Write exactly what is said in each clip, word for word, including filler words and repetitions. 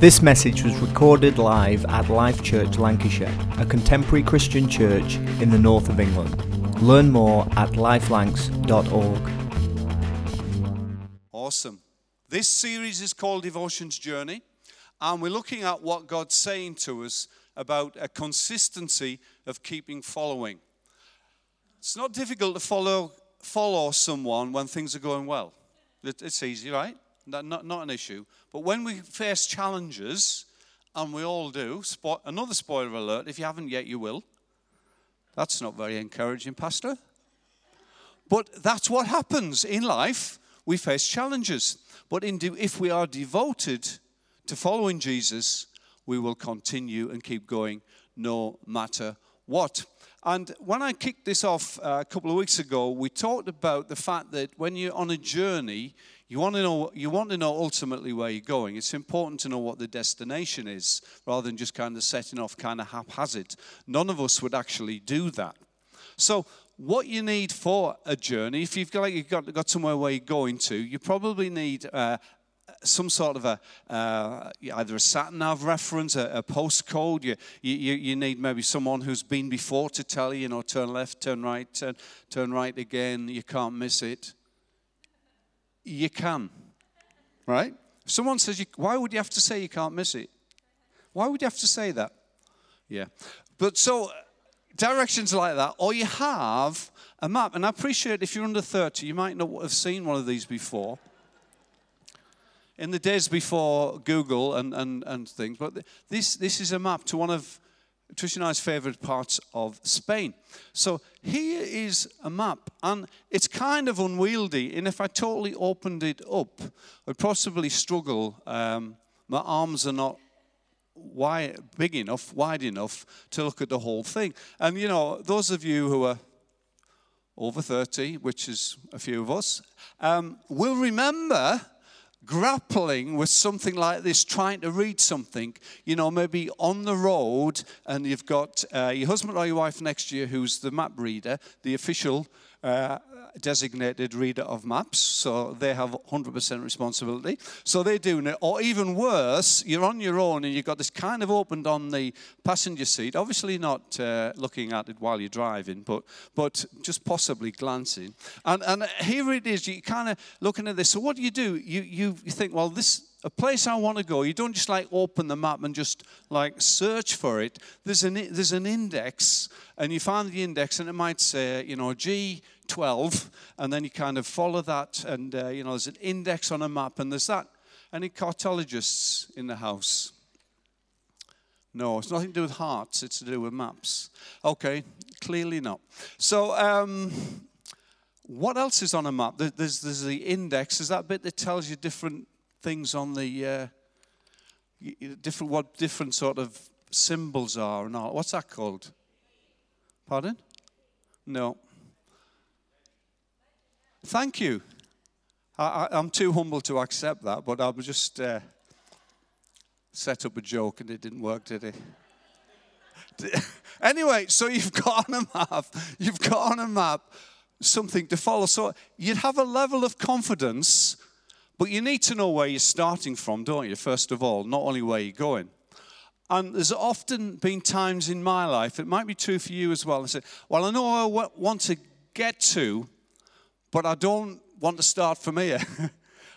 This message was recorded live at Life Church, Lancashire, a contemporary Christian church in the north of England. Learn more at lifelanks dot org. Awesome. This series is called Devotion's Journey, and we're looking at what God's saying to us about a consistency of keeping following. It's not difficult to follow follow someone when things are going well. It's easy, right? That not, not an issue. But when we face challenges, and we all do, spo- another spoiler alert, if you haven't yet, you will. That's not very encouraging, Pastor. But that's what happens in life. We face challenges. But in de- if we are devoted to following Jesus, we will continue and keep going no matter what. And when I kicked this off a couple of weeks ago, we talked about the fact that when you're on a journey, you want to know you want to know ultimately where you're going. It's important to know what the destination is, rather than just kind of setting off kind of haphazard. None of us would actually do that. So what you need for a journey, if you've got like you've got, got somewhere where you're going to, you probably need uh, some sort of a, uh, either a sat-nav reference, a, a postcode. You, you you need maybe someone who's been before to tell you, you know, turn left, turn right, turn, turn right again. You can't miss it. You can, right? If someone says, you, why would you have to say you can't miss it? Why would you have to say that? Yeah. But so directions like that, or you have a map. And I appreciate if you're under thirty, you might not have seen one of these before. In the days before Google and, and, and things, but this this is a map to one of Trish and I's favourite parts of Spain. So here is a map, and it's kind of unwieldy, and if I totally opened it up, I'd possibly struggle. Um, my arms are not wide, big enough, wide enough to look at the whole thing. And, you know, those of you who are over thirty, which is a few of us, um, will remember grappling with something like this, trying to read something, you know, maybe on the road, and you've got uh, your husband or your wife next to you who's the map reader, the official uh, designated reader of maps, so they have one hundred percent responsibility. So they're doing it, or even worse, you're on your own and you've got this kind of opened on the passenger seat, obviously not uh, looking at it while you're driving, but but just possibly glancing. And and here it is, you're kind of looking at this. So what do you do? You you You think, well, this a place I want to go. You don't just like open the map and just like search for it. There's an there's an index, and you find the index, and it might say, you know, G twelve, and then you kind of follow that, and uh, you know, there's an index on a map, and there's that. Any cartologists in the house? No, it's nothing to do with hearts. It's to do with maps. Okay, clearly not. So. Um, What else is on a map? There's, there's the index. There's that bit that tells you different things on the uh, different what different sort of symbols are and all. What's that called? Pardon? No. Thank you. I, I, I'm too humble to accept that, but I was just uh, set up a joke and it didn't work, did it? Anyway, so you've got on a map. You've got on a map. Something to follow. So you'd have a level of confidence, but you need to know where you're starting from, don't you, first of all, not only where you're going. And there's often been times in my life, it might be true for you as well, I said, well, I know I w- want to get to, but I don't want to start from here.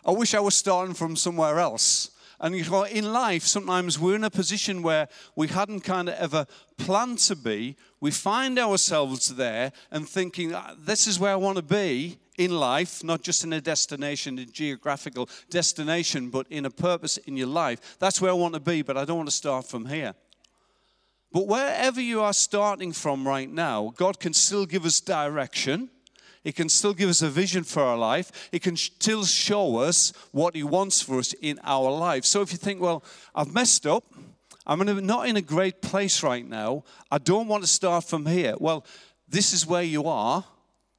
I wish I was starting from somewhere else. And you know, in life, sometimes we're in a position where we hadn't kind of ever planned to be. We find ourselves there and thinking, this is where I want to be in life, not just in a destination, a geographical destination, but in a purpose in your life. That's where I want to be, but I don't want to start from here. But wherever you are starting from right now, God can still give us direction. He can still give us a vision for our life. He can still show us what He wants for us in our life. So if you think, well, I've messed up. I'm not in a great place right now. I don't want to start from here. Well, this is where you are.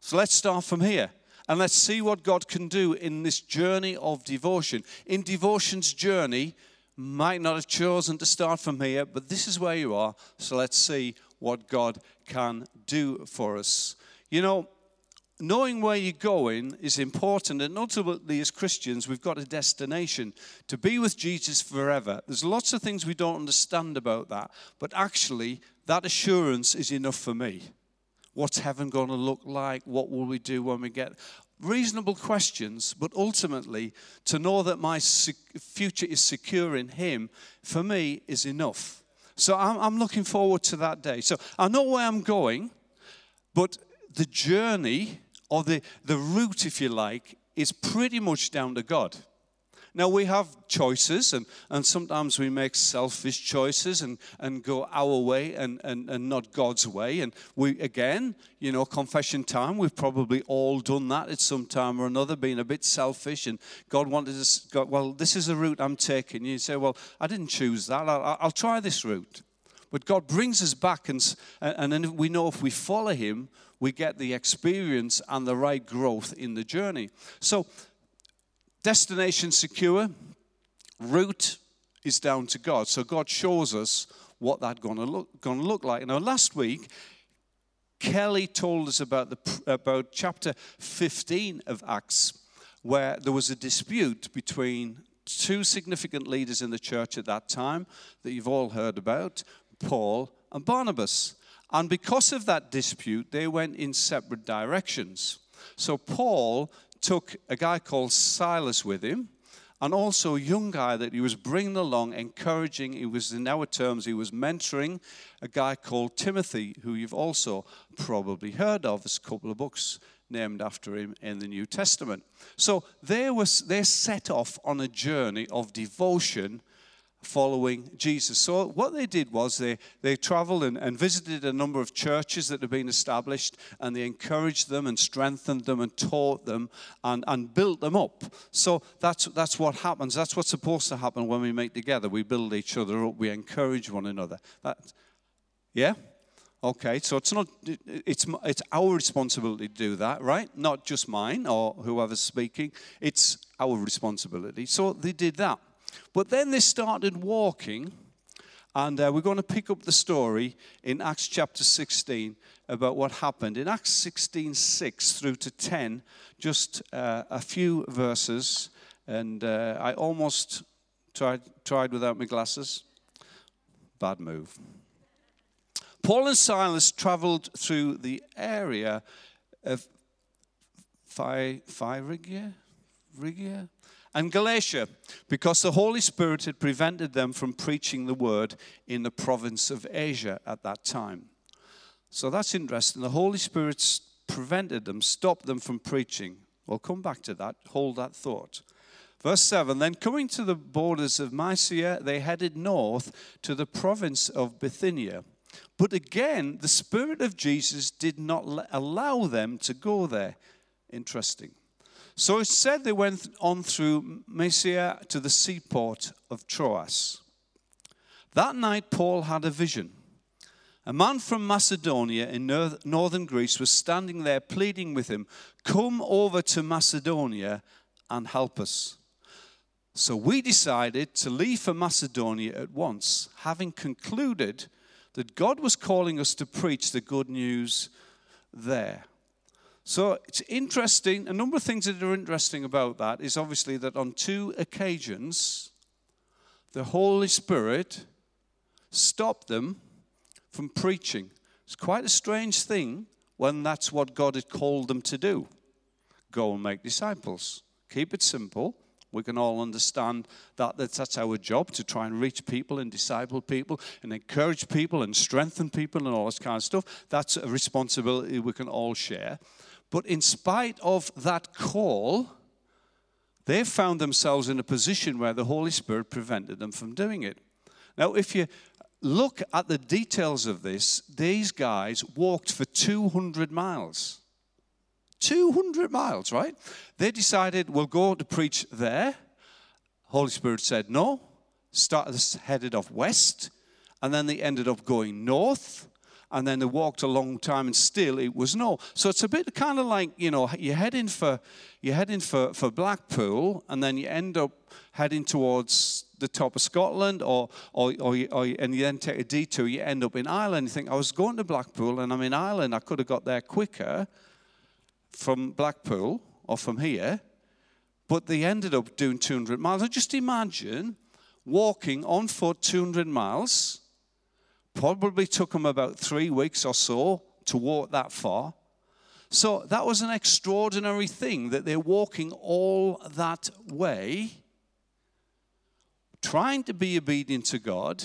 So let's start from here. And let's see what God can do in this journey of devotion. In devotion's journey, might not have chosen to start from here, but this is where you are. So let's see what God can do for us. You know, knowing where you're going is important, and ultimately as Christians, we've got a destination to be with Jesus forever. There's lots of things we don't understand about that, but actually, that assurance is enough for me. What's heaven going to look like? What will we do when we get? Reasonable questions, but ultimately, to know that my sec- future is secure in Him, for me, is enough. So I'm, I'm looking forward to that day. So I know where I'm going, but the journey, or the, the route, if you like, is pretty much down to God. Now, we have choices, and, and sometimes we make selfish choices and, and go our way and, and, and not God's way. And we, again, you know, confession time, we've probably all done that at some time or another, being a bit selfish. And God wanted us, God, well, this is the route I'm taking. You say, well, I didn't choose that. I'll, I'll try this route. But God brings us back, and, and then we know if we follow Him, we get the experience and the right growth in the journey. So, destination secure, route is down to God. So God shows us what that's going to look, going to look like. Now, last week, Kelly told us about the about chapter fifteen of Acts, where there was a dispute between two significant leaders in the church at that time that you've all heard about, Paul and Barnabas. And because of that dispute, they went in separate directions. So Paul took a guy called Silas with him, and also a young guy that he was bringing along, encouraging, he was, in our terms, he was mentoring, a guy called Timothy, who you've also probably heard of. There's a couple of books named after him in the New Testament. So they, was, they set off on a journey of devotion following Jesus. So what they did was they, they traveled and, and visited a number of churches that had been established, and they encouraged them and strengthened them and taught them and, and built them up. So that's that's what happens. That's what's supposed to happen when we meet together. We build each other up. We encourage one another. That, yeah? Okay, so it's not it's it's our responsibility to do that, right? Not just mine or whoever's speaking. It's our responsibility. So they did that. But then they started walking, and uh, we're going to pick up the story in Acts chapter sixteen about what happened. In Acts sixteen six through to ten, just uh, a few verses, and uh, I almost tried, tried without my glasses. Bad move. Paul and Silas traveled through the area of Phrygia, Phrygia? and Galatia, because the Holy Spirit had prevented them from preaching the word in the province of Asia at that time. So that's interesting. The Holy Spirit prevented them, stopped them from preaching. We'll come back to that. Hold that thought. Verse seven, then coming to the borders of Mysia, they headed north to the province of Bithynia. But again, the Spirit of Jesus did not allow them to go there. Interesting. So it said they went on through Mysia to the seaport of Troas. That night Paul had a vision. A man from Macedonia in northern Greece was standing there pleading with him, "Come over to Macedonia and help us." So we decided to leave for Macedonia at once, having concluded that God was calling us to preach the good news there. So it's interesting, a number of things that are interesting about that is obviously that on two occasions, the Holy Spirit stopped them from preaching. It's quite a strange thing when that's what God had called them to do. Go and make disciples. Keep it simple. We can all understand that that's our job, to try and reach people and disciple people and encourage people and strengthen people and all this kind of stuff. That's a responsibility we can all share. But in spite of that call, they found themselves in a position where the Holy Spirit prevented them from doing it. Now, if you look at the details of this, these guys walked for two hundred miles. two hundred miles, right? They decided, we'll go to preach there. Holy Spirit said no. Started, headed off west, and then they ended up going north, and then they walked a long time, and still it was no. So it's a bit kind of like, you know, you're heading for you're heading for, for Blackpool, and then you end up heading towards the top of Scotland, or or, or, or and you then take a detour, you end up in Ireland. You think, I was going to Blackpool, and I'm in Ireland. I could have got there quicker. from Blackpool or from here, but they ended up doing two hundred miles. Now just imagine walking on foot two hundred miles. Probably took them about three weeks or so to walk that far. So that was an extraordinary thing that they're walking all that way, trying to be obedient to God,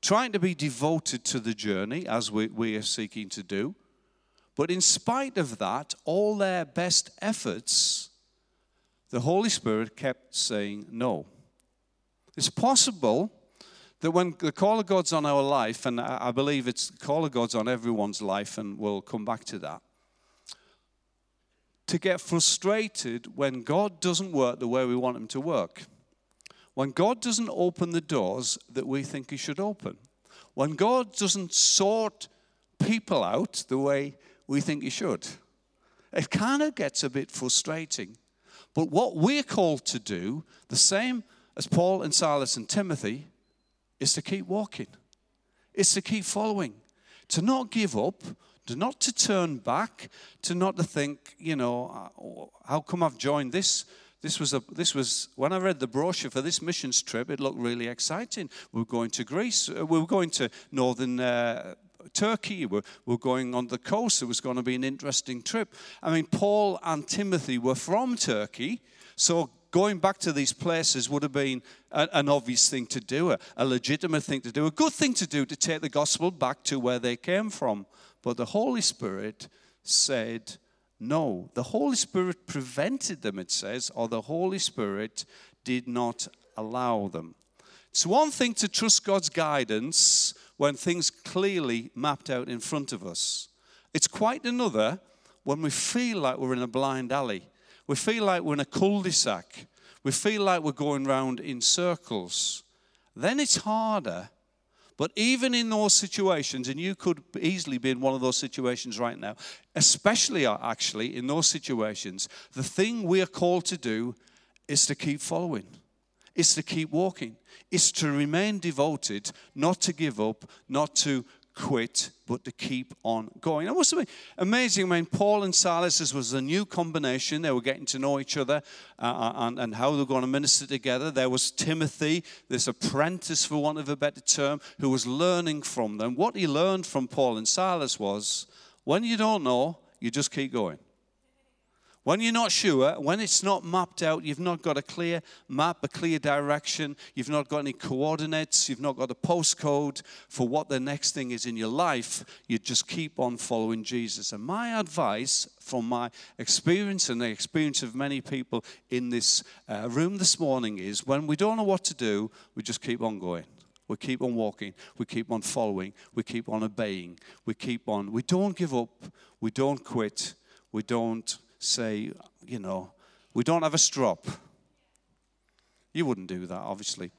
trying to be devoted to the journey as we, we are seeking to do. But in spite of that, all their best efforts, the Holy Spirit kept saying no. It's possible that when the call of God's on our life, and I believe it's the call of God's on everyone's life, and we'll come back to that, to get frustrated when God doesn't work the way we want him to work. When God doesn't open the doors that we think he should open. When God doesn't sort people out the way we think he should. It kind of gets a bit frustrating. But what we're called to do, the same as Paul and Silas and Timothy, is to keep walking. It's to keep following. To not give up, to not to turn back, to not to think, you know, how come I've joined this? This was, a, this was when I read the brochure for this missions trip, it looked really exciting. We were going to Greece. We were going to northern uh, Turkey. We were going on the coast. It was going to be an interesting trip. I mean, Paul and Timothy were from Turkey, so going back to these places would have been a, an obvious thing to do, a, a legitimate thing to do, a good thing to do to take the gospel back to where they came from. But the Holy Spirit said no. The Holy Spirit prevented them, it says, or the Holy Spirit did not allow them. It's one thing to trust God's guidance when things clearly mapped out in front of us. It's quite another when we feel like we're in a blind alley. We feel like we're in a cul-de-sac. We feel like we're going round in circles. Then it's harder. But even in those situations, and you could easily be in one of those situations right now, especially actually in those situations, the thing we are called to do is to keep following. It's to keep walking. It's to remain devoted, not to give up, not to quit, but to keep on going. It was amazing when Paul and Silas, this was a new combination. They were getting to know each other uh, and, and how they were going to minister together. There was Timothy, this apprentice, for want of a better term, who was learning from them. What he learned from Paul and Silas was, when you don't know, you just keep going. When you're not sure, when it's not mapped out, you've not got a clear map, a clear direction, you've not got any coordinates, you've not got a postcode for what the next thing is in your life, you just keep on following Jesus. And my advice from my experience and the experience of many people in this uh, room this morning is, when we don't know what to do, we just keep on going. We keep on walking. We keep on following. We keep on obeying. We keep on. We don't give up. We don't quit. We don't say, you know, we don't have a strop. You wouldn't do that, obviously.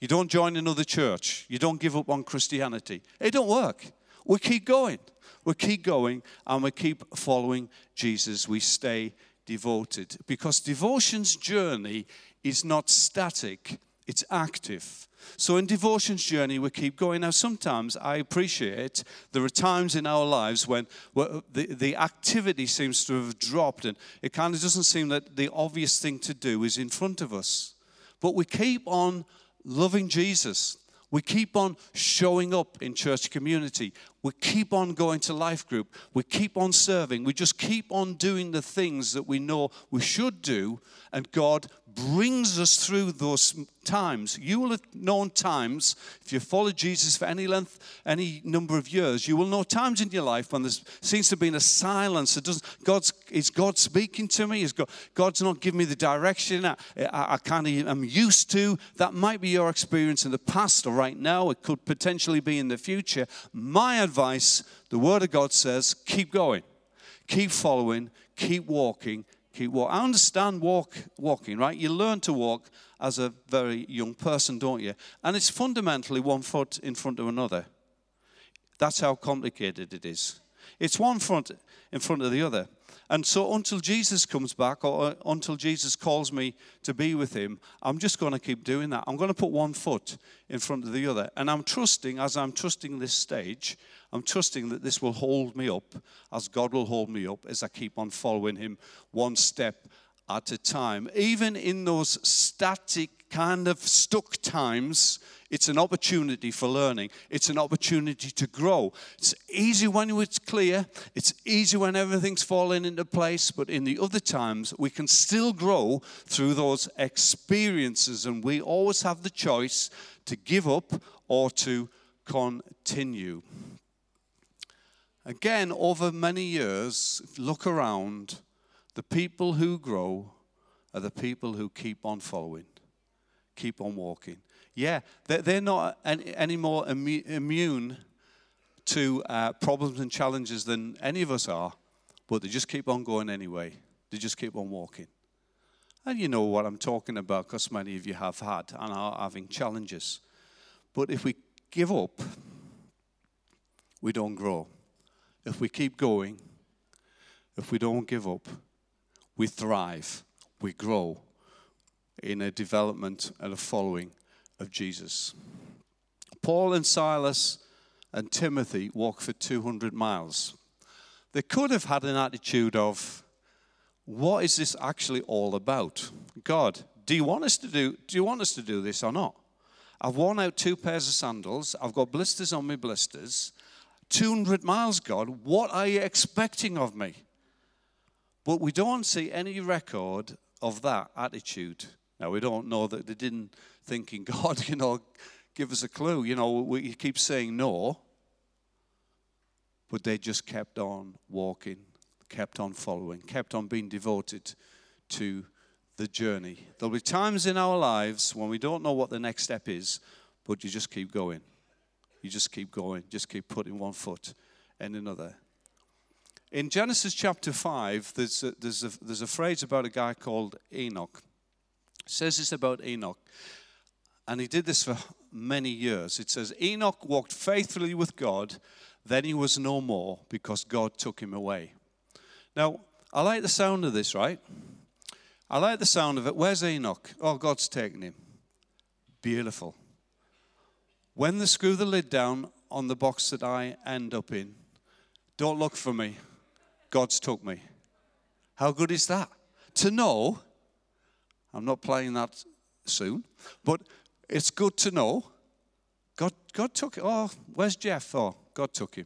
You don't join another church. You don't give up on Christianity. It don't work. We keep going. We keep going, and we keep following Jesus. We stay devoted. Because devotion's journey is not static. It's active. So in devotion's journey, we keep going. Now, sometimes I appreciate there are times in our lives when the, the activity seems to have dropped, and it kind of doesn't seem that the obvious thing to do is in front of us. But we keep on loving Jesus. We keep on showing up in church community. We keep on going to life group. We keep on serving. We just keep on doing the things that we know we should do, and God brings us through those times. You will have known times, if you follow Jesus for any length, any number of years, you will know times in your life when there seems to be a silence. It doesn't, God's, is God speaking to me? Is God, God's not giving me the direction I, I, I kind of am used to? That might be your experience in the past or right now. It could potentially be in the future. My advice Advice, the Word of God says, keep going, keep following, keep walking, keep walking. I understand walk, walking, right? You learn to walk as a very young person, don't you? And it's fundamentally one foot in front of another. That's how complicated it is. It's one foot in front of the other. And so until Jesus comes back, or until Jesus calls me to be with him, I'm just going to keep doing that. I'm going to put one foot in front of the other. And I'm trusting, as I'm trusting this stage, I'm trusting that this will hold me up, as God will hold me up, as I keep on following him one step at a time. Even in those static, kind of stuck times, it's an opportunity for learning. It's an opportunity to grow. It's easy when it's clear. It's easy when everything's falling into place. But in the other times, we can still grow through those experiences. And we always have the choice to give up or to continue. Again, over many years, look around. The people who grow are the people who keep on following, keep on walking. Yeah, they're not any more immune to uh, problems and challenges than any of us are, but they just keep on going anyway. They just keep on walking. And you know what I'm talking about, because many of you have had and are having challenges. But if we give up, we don't grow. If we keep going, if we don't give up, we thrive, we grow in a development and a following of Jesus. Paul and Silas and Timothy walked for two hundred miles. They could have had an attitude of, what is this actually all about? God, do you want us to do, do you want us to do this or not? I've worn out two pairs of sandals. I've got blisters on my blisters. two hundred miles, God, what are you expecting of me? But we don't see any record of that attitude. Now, we don't know that they didn't thinking, God, you know, give us a clue. You know, we keep saying no. But they just kept on walking, kept on following, kept on being devoted to the journey. There'll be times in our lives when we don't know what the next step is, but you just keep going. You just keep going. Just keep putting one foot in another. In Genesis chapter five, there's a, there's a, there's a phrase about a guy called Enoch. It says this about Enoch. And he did this for many years. It says, Enoch walked faithfully with God, then he was no more because God took him away. Now, I like the sound of this, right? I like the sound of it. Where's Enoch? Oh, God's taken him. Beautiful. When they screw the lid down on the box that I end up in, don't look for me. God's took me. How good is that? To know, I'm not playing that soon, but it's good to know God God took it. Oh, where's Jeff? Oh, God took him.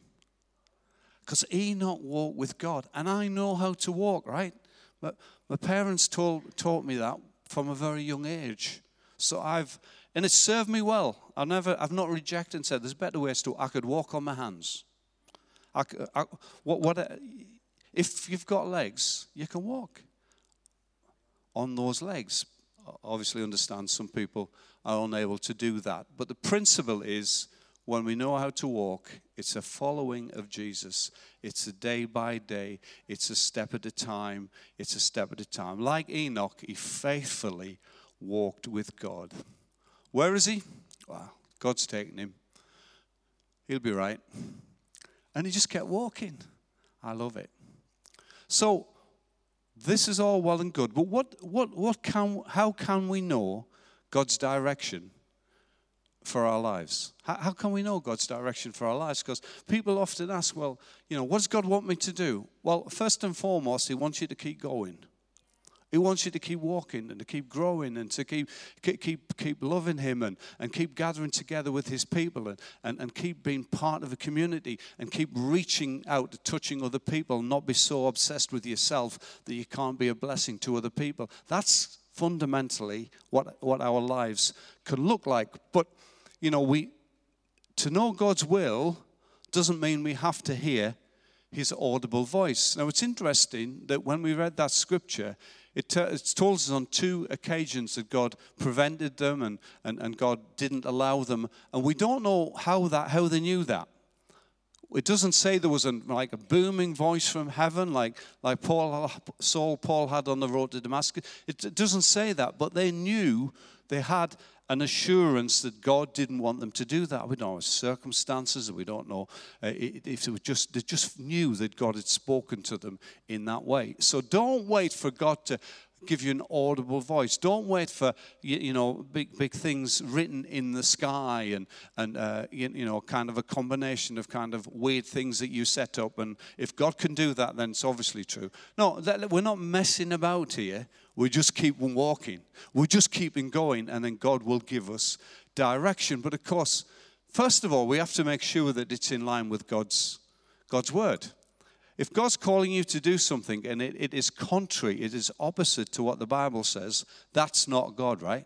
Because Enoch walked with God. And I know how to walk, right? But my parents told, taught me that from a very young age. So I've, and it served me well. I never, I've not rejected and said, there's better ways to, I could walk on my hands. I, I, what, what, if you've got legs, you can walk on those legs. Obviously understand some people are unable to do that. But the principle is when we know how to walk, it's a following of Jesus. It's a day by day. It's a step at a time. It's a step at a time. Like Enoch, he faithfully walked with God. Where is he? Well, God's taken him. He'll be right. And he just kept walking. I love it. So this is all well and good, but what, what, what can, how can we know God's direction for our lives? How, how can we know God's direction for our lives? Because people often ask, well, you know, what does God want me to do? Well, first and foremost, he wants you to keep going. He wants you to keep walking and to keep growing and to keep keep keep, keep loving him and, and keep gathering together with his people and, and, and keep being part of a community and keep reaching out to touching other people, not be so obsessed with yourself that you can't be a blessing to other people. That's fundamentally what, what our lives can look like. But, you know, we to know God's will doesn't mean we have to hear his audible voice. Now, it's interesting that when we read that scripture, It, t- it tells us on two occasions that God prevented them and, and, and God didn't allow them. And we don't know how that how they knew that. It doesn't say there was a, like a booming voice from heaven, like like Paul, Saul Paul had on the road to Damascus. It, it doesn't say that, but they knew they had an assurance that God didn't want them to do that. We don't know his circumstances. We don't know uh, if it was just they just knew that God had spoken to them in that way. So don't wait for God to give you an audible voice. Don't wait for, you know, big big things written in the sky and, and uh, you know, kind of a combination of kind of weird things that you set up. And if God can do that, then it's obviously true. No, that, we're not messing about here. We just keep walking. We just keep going, and then God will give us direction. But, of course, first of all, we have to make sure that it's in line with God's God's word. If God's calling you to do something and it, it is contrary, it is opposite to what the Bible says, that's not God, right?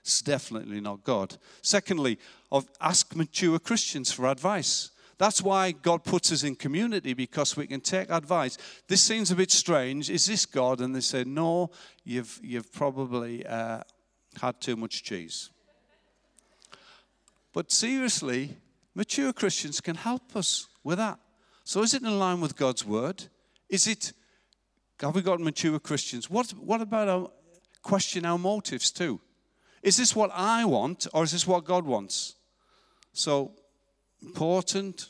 It's definitely not God. Secondly, of ask mature Christians for advice. That's why God puts us in community, because we can take advice. This seems a bit strange. Is this God? And they say, no, you've you've probably uh, had too much cheese. But seriously, mature Christians can help us with that. So is it in line with God's word? Is it, have we got mature Christians? What what about our, question our motives too? Is this what I want, or is this what God wants? So, important,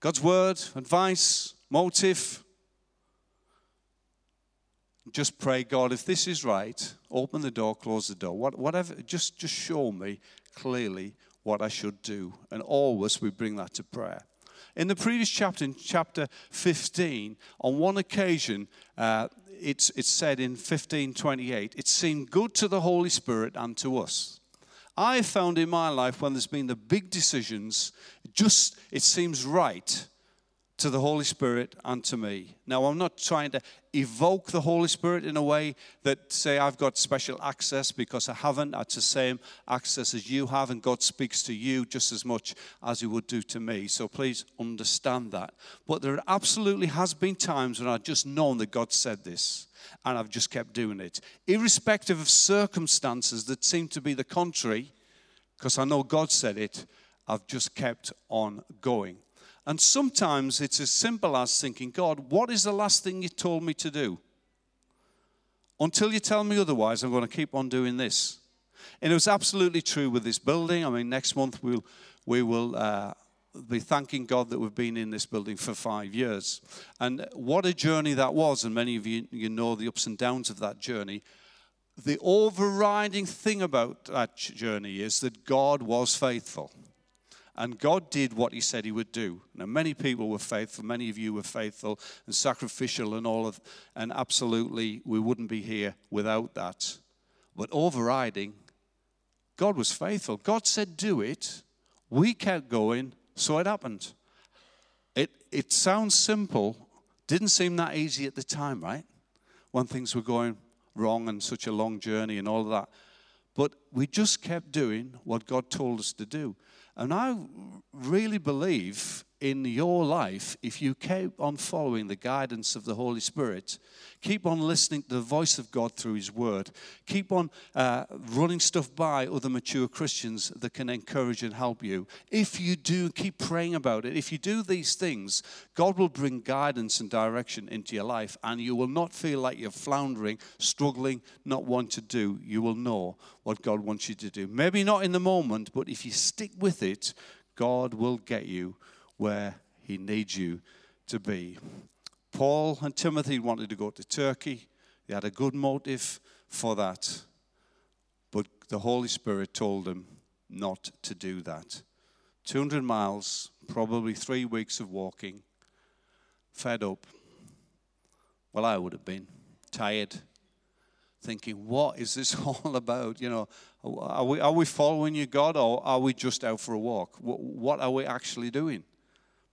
God's word, advice, motive. Just pray, God, if this is right, open the door, close the door. What, whatever, just, just show me clearly what I should do. And always we bring that to prayer. In the previous chapter, in chapter fifteen, on one occasion, uh, it's, it's said in fifteen twenty-eight, it seemed good to the Holy Spirit and to us. I found in my life when there's been the big decisions, just it seems right to the Holy Spirit and to me. Now, I'm not trying to evoke the Holy Spirit in a way that, say, I've got special access because I haven't. It's the same access as you have, and God speaks to you just as much as he would do to me. So please understand that. But there absolutely has been times when I've just known that God said this, and I've just kept doing it. Irrespective of circumstances that seem to be the contrary, because I know God said it, I've just kept on going. And sometimes it's as simple as thinking, God, what is the last thing you told me to do? Until you tell me otherwise, I'm going to keep on doing this. And it was absolutely true with this building. I mean, next month we'll, we will uh, be thanking God that we've been in this building for five years. And what a journey that was. And many of you, you know the ups and downs of that journey. The overriding thing about that journey is that God was faithful. And God did what he said he would do. Now, many people were faithful. Many of you were faithful and sacrificial and all of, and absolutely we wouldn't be here without that. But overriding, God was faithful. God said, do it. We kept going, so it happened. It, it sounds simple. Didn't seem that easy at the time, right? When things were going wrong and such a long journey and all of that. But we just kept doing what God told us to do. And I really believe in your life, if you keep on following the guidance of the Holy Spirit, keep on listening to the voice of God through his word, keep on uh, running stuff by other mature Christians that can encourage and help you. If you do, keep praying about it. If you do these things, God will bring guidance and direction into your life, and you will not feel like you're floundering, struggling, not wanting to do. You will know what God wants you to do. Maybe not in the moment, but if you stick with it, God will get you where he needs you to be. Paul and Timothy wanted to go to Turkey. They had a good motive for that. But the Holy Spirit told them not to do that. two hundred miles, probably three weeks of walking, fed up. Well, I would have been tired, thinking, what is this all about? You know, are we, are we following you, God, or are we just out for a walk? What, what are we actually doing?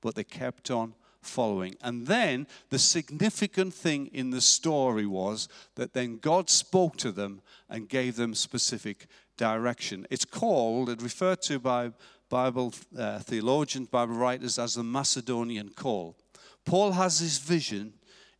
But they kept on following. And then the significant thing in the story was that then God spoke to them and gave them specific direction. It's called, it's referred to by Bible uh, theologians, Bible writers, as the Macedonian call. Paul has this vision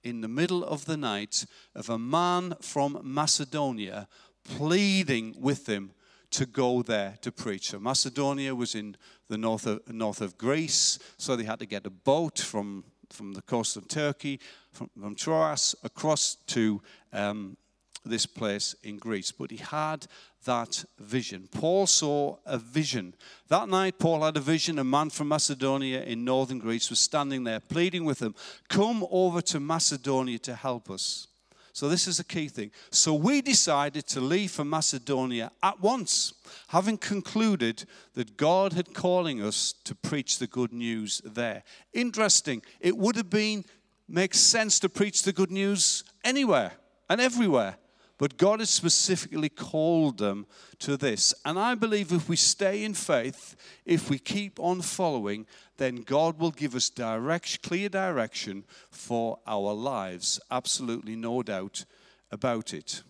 in the middle of the night of a man from Macedonia pleading with him to go there to preach. So Macedonia was in the north of, north of Greece, so they had to get a boat from, from the coast of Turkey, from, from Troas, across to um, this place in Greece. But he had that vision. Paul saw a vision. That night, Paul had a vision. A man from Macedonia in northern Greece was standing there pleading with them, "Come over to Macedonia to help us." So this is a key thing. So we decided to leave for Macedonia at once, having concluded that God had calling us to preach the good news there. Interesting. It would have been, makes sense to preach the good news anywhere and everywhere. But God has specifically called them to this. And I believe if we stay in faith, if we keep on following, then God will give us direct, clear direction for our lives. Absolutely no doubt about it.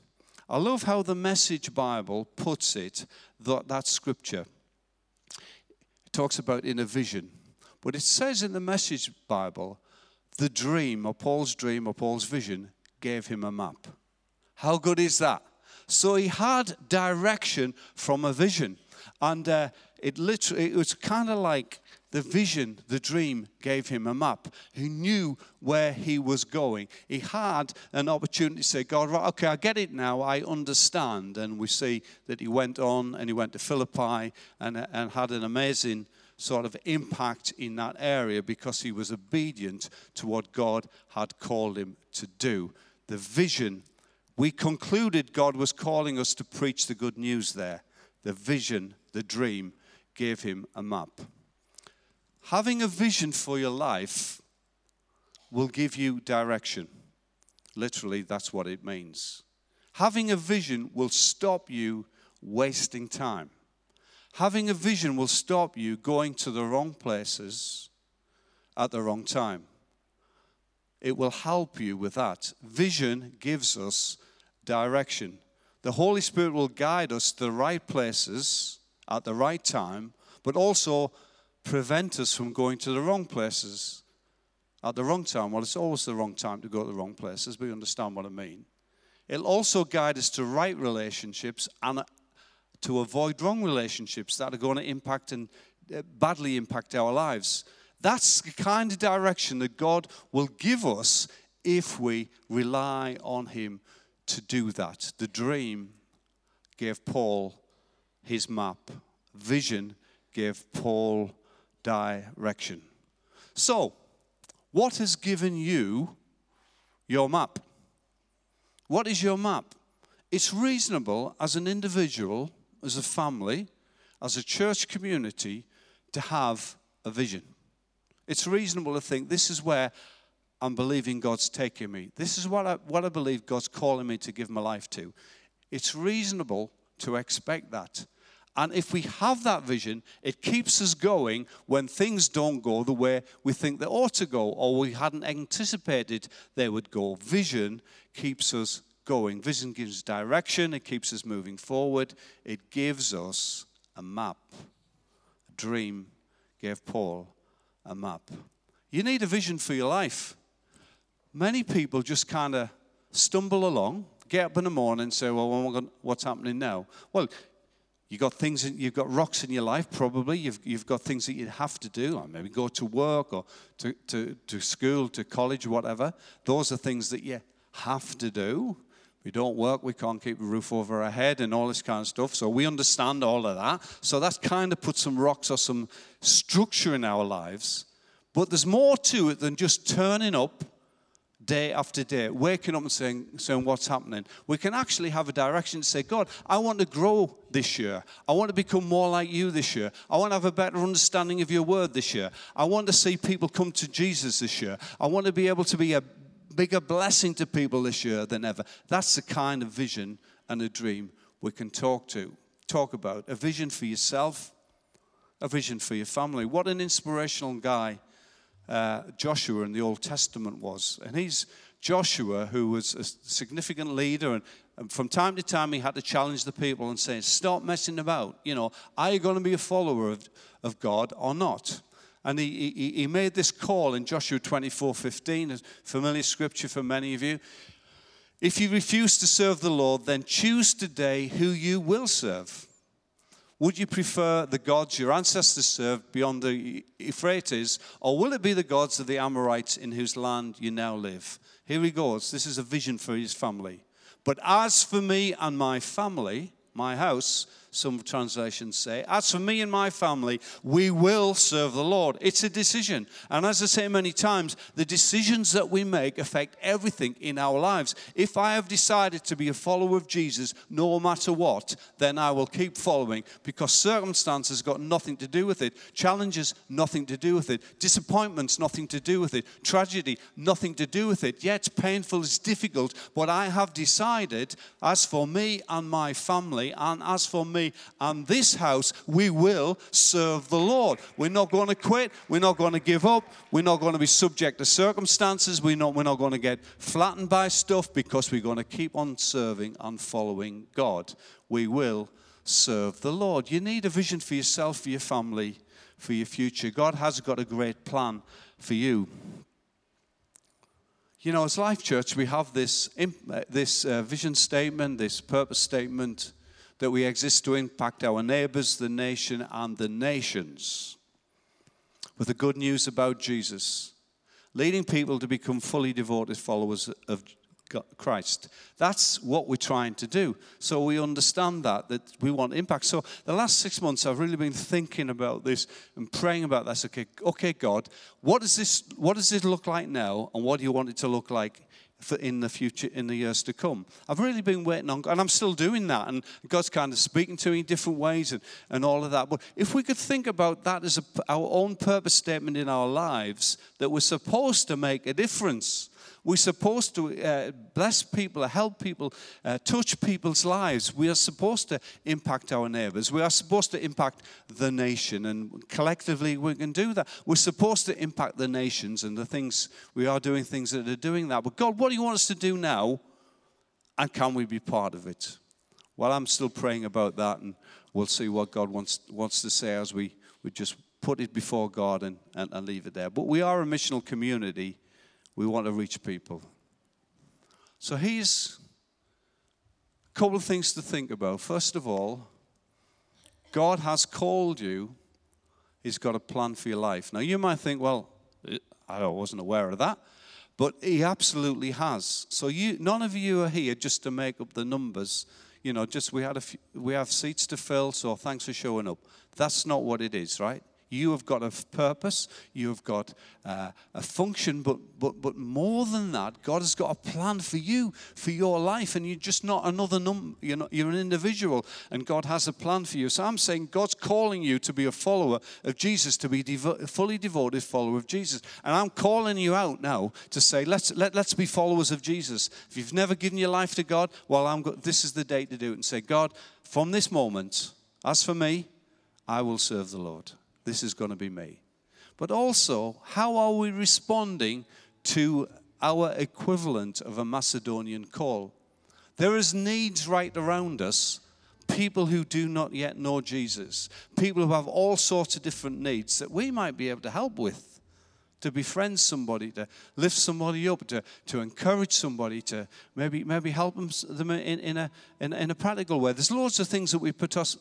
I love how the Message Bible puts it, that, that scripture. It talks about in a vision. But it says in the Message Bible, the dream, or Paul's dream, or Paul's vision, gave him a map. How good is that? So he had direction from a vision. And uh, it literally, it was kind of like the vision, the dream gave him a map. He knew where he was going. He had an opportunity to say, "God, right, okay, I get it now. I understand." And we see that he went on and he went to Philippi and, and had an amazing sort of impact in that area because he was obedient to what God had called him to do. The vision. We concluded God was calling us to preach the good news there. The vision, the dream, gave him a map. Having a vision for your life will give you direction. Literally, that's what it means. Having a vision will stop you wasting time. Having a vision will stop you going to the wrong places at the wrong time. It will help you with that. Vision gives us direction. The Holy Spirit will guide us to the right places at the right time, but also prevent us from going to the wrong places at the wrong time. Well, it's always the wrong time to go to the wrong places, but you understand what I mean. It'll also guide us to right relationships and to avoid wrong relationships that are going to impact and badly impact our lives. That's the kind of direction that God will give us if we rely on him to do that. The dream gave Paul his map. Vision gave Paul direction. So, what has given you your map? What is your map? It's reasonable as an individual, as a family, as a church community to have a vision. It's reasonable to think, this is where I'm believing God's taking me. This is what I, what I believe God's calling me to give my life to. It's reasonable to expect that. And if we have that vision, it keeps us going when things don't go the way we think they ought to go or we hadn't anticipated they would go. Vision keeps us going. Vision gives us direction. It keeps us moving forward. It gives us a map. A dream gave Paul a map. You need a vision for your life. Many people just kind of stumble along, get up in the morning and say, well, what's happening now? Well, you've got things, you've got rocks in your life probably. You've, you've got things that you have to do, or maybe go to work or to, to, to school, to college, whatever. Those are things that you have to do. We don't work, we can't keep a roof over our head and all this kind of stuff. So we understand all of that. So that's kind of put some rocks or some structure in our lives. But there's more to it than just turning up day after day, waking up and saying, saying what's happening. We can actually have a direction to say, God, I want to grow this year. I want to become more like you this year. I want to have a better understanding of your word this year. I want to see people come to Jesus this year. I want to be able to be a bigger blessing to people this year than ever. That's the kind of vision and a dream we can talk to, talk about. A vision for yourself, a vision for your family. What an inspirational guy uh, Joshua in the Old Testament was. And he's Joshua, who was a significant leader, and, and from time to time he had to challenge the people and say, stop messing about. You know, are you going to be a follower of, of God or not? And he, he, he made this call in Joshua twenty-four fifteen, a familiar scripture for many of you. If you refuse to serve the Lord, then choose today who you will serve. Would you prefer the gods your ancestors served beyond the Euphrates, or will it be the gods of the Amorites in whose land you now live? Here he goes. This is a vision for his family. But as for me and my family, my house, some translations say, as for me and my family, we will serve the Lord. It's a decision. And as I say many times, the decisions that we make affect everything in our lives. If I have decided to be a follower of Jesus, no matter what, then I will keep following, because circumstances got nothing to do with it. Challenges, nothing to do with it. Disappointments, nothing to do with it. Tragedy, nothing to do with it. Yeah, it's painful, it's difficult, but I have decided, as for me and my family, and as for me and this house, we will serve the Lord. We're not going to quit. We're not going to give up. We're not going to be subject to circumstances. We're not, we're not going to get flattened by stuff, because we're going to keep on serving and following God. We will serve the Lord. You need a vision for yourself, for your family, for your future. God has got a great plan for you. You know, as Life Church, we have this, this uh, vision statement, this purpose statement, that we exist to impact our neighbors, the nation, and the nations with the good news about Jesus, leading people to become fully devoted followers of Christ. That's what we're trying to do. So we understand that, that we want impact. So the last six months, I've really been thinking about this and praying about this. Okay, okay, God, what does this, what does it look like now, and what do you want it to look like for in the future, in the years to come? I've really been waiting on God, and I'm still doing that, and God's kind of speaking to me in different ways and, and all of that. But if we could think about that as a, our own purpose statement in our lives, that we're supposed to make a difference. We're supposed to uh, bless people, help people, uh, touch people's lives. We are supposed to impact our neighbors. We are supposed to impact the nation, and collectively we can do that. We're supposed to impact the nations, and the things, we are doing things that are doing that. But God, what do you want us to do now, and can we be part of it? Well, I'm still praying about that, and we'll see what God wants wants to say as we, we just put it before God and, and, and leave it there. But we are a missional community. We want to reach people. So here's a couple of things to think about. First of all, God has called you. He's got a plan for your life. Now, you might think, well, I wasn't aware of that. But he absolutely has. So you, none of you are here just to make up the numbers. You know, just we had a few, we have seats to fill, so thanks for showing up. That's not what it is, right? You have got a purpose. You have got uh, a function. But, but, but more than that, God has got a plan for you, for your life. And you're just not another number. You're, not, you're an individual. And God has a plan for you. So I'm saying God's calling you to be a follower of Jesus, to be devo- fully devoted follower of Jesus. And I'm calling you out now to say, let's, let, let's be followers of Jesus. If you've never given your life to God, well, I'm go- this is the day to do it. And say, God, from this moment, as for me, I will serve the Lord. This is going to be me. But also, how are we responding to our equivalent of a Macedonian call? There is needs right around us, people who do not yet know Jesus, people who have all sorts of different needs that we might be able to help with, to befriend somebody, to lift somebody up, to, to encourage somebody, to maybe maybe help them, them in, in, a, in, in a practical way. There's loads of things that we put us...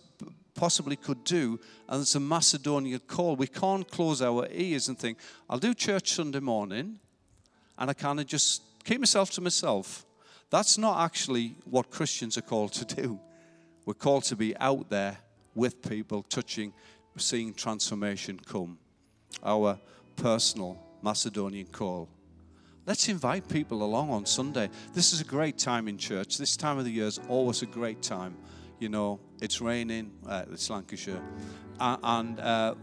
possibly could do, and it's a Macedonian call. We can't close our ears and think, I'll do church Sunday morning, and I kind of just keep myself to myself. That's not actually what Christians are called to do. We're called to be out there with people, touching, seeing transformation come. Our personal Macedonian call. Let's invite people along on Sunday. This is a great time in church. This time of the year is always a great time. You know, it's raining, uh, it's Lancashire, uh, and uh,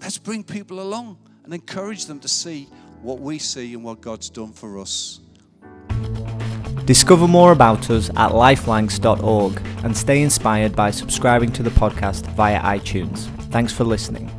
let's bring people along and encourage them to see what we see and what God's done for us. Discover more about us at lifelanks dot org and stay inspired by subscribing to the podcast via iTunes. Thanks for listening.